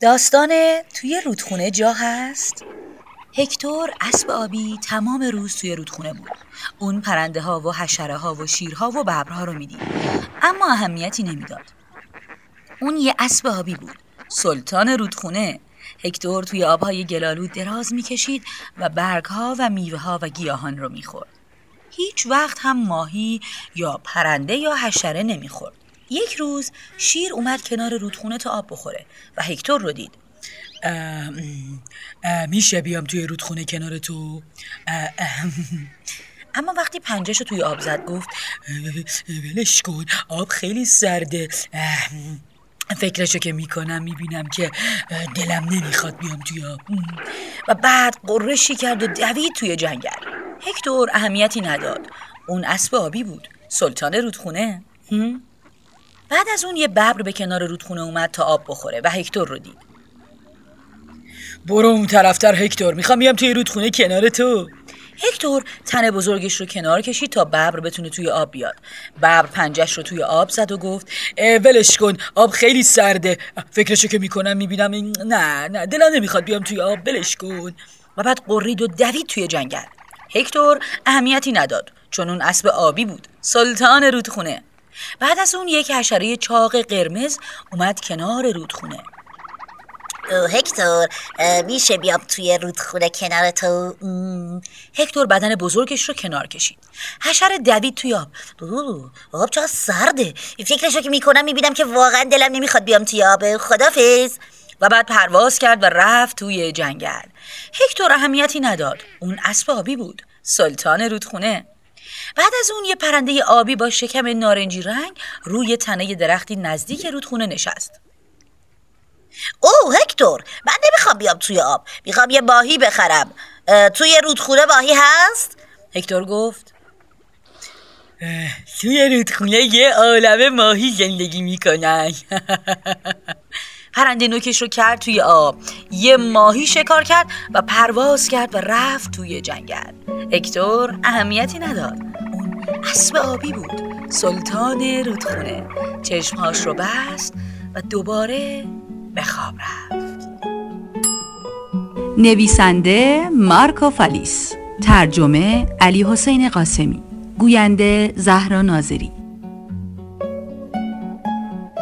داستان توی رودخونه جا هست؟ هکتور اسب آبی تمام روز توی رودخونه بود. اون پرنده ها و حشره ها و شیرها و ببرها رو میدید، اما اهمیتی نمیداد. اون یه اسب آبی بود، سلطان رودخونه. هکتور توی آبهای گلالود دراز میکشید و برگها و میوه‌ها و گیاهان رو میخورد. هیچ وقت هم ماهی یا پرنده یا حشره نمیخورد. یک روز شیر اومد کنار رودخونه تا آب بخوره و هکتور رو دید. میشه بیام توی رودخونه کنار تو؟ اما وقتی پنجهشو توی آب زد گفت ولش کن، آب خیلی سرده. فکرشو که میکنم میبینم که دلم نمیخواد بیام توی آب. و بعد قرشی کرد و دوید توی جنگل. هکتور اهمیتی نداد، اون اسب آبی بود، سلطان رودخونه. بعد از اون یه ببر به کنار رودخونه اومد تا آب بخوره و هکتور رو دید. برو اون طرفتر هکتور، میخوام بیام توی رودخونه کنار تو. هکتور تن بزرگش رو کنار کشید تا ببر بتونه توی آب بیاد. ببر پنجهش رو توی آب زد و گفت ولش کن، آب خیلی سرده، فکرشو که میکنم میبینم نه دلم نمیخواد بیام توی آب، ولش کن. و بعد قرید و دوید توی جنگل. هکتور اهمیتی نداد، چون اون اسب آبی بود، سلطان رودخونه. بعد از اون یک حشره چاق قرمز اومد کنار رودخونه. هکتور میشه بیام توی رودخونه کنار تو؟ هکتور بدن بزرگش رو کنار کشید. حشره دوید توی آب. آب چقدر سرده، فکرشو که میکنم میبینم که واقعا دلم نمیخواد بیام توی آب، خدافظ. و بعد پرواز کرد و رفت توی جنگل. هکتور اهمیتی نداد، اون اسب آبی بود، سلطان رودخونه. بعد از اون یه پرنده آبی با شکم نارنجی رنگ روی تنه درختی نزدیک رودخونه نشست. اوه هکتور، من نمیخوام بیام توی آب، میخوام یه ماهی بخرم. توی رودخونه ماهی هست؟ هکتور گفت توی رودخونه یه عالمه ماهی زندگی میکنن. پرنده نوکش رو کرد توی آب، یه ماهی شکار کرد و پرواز کرد و رفت توی جنگل. هکتور اهمیتی نداد، اون اسب آبی بود، سلطان رودخونه. چشمهاش رو بست و دوباره به خواب رفت. نویسنده مارکو فالیس، ترجمه علی حسین قاسمی، گوینده زهرا ناظری.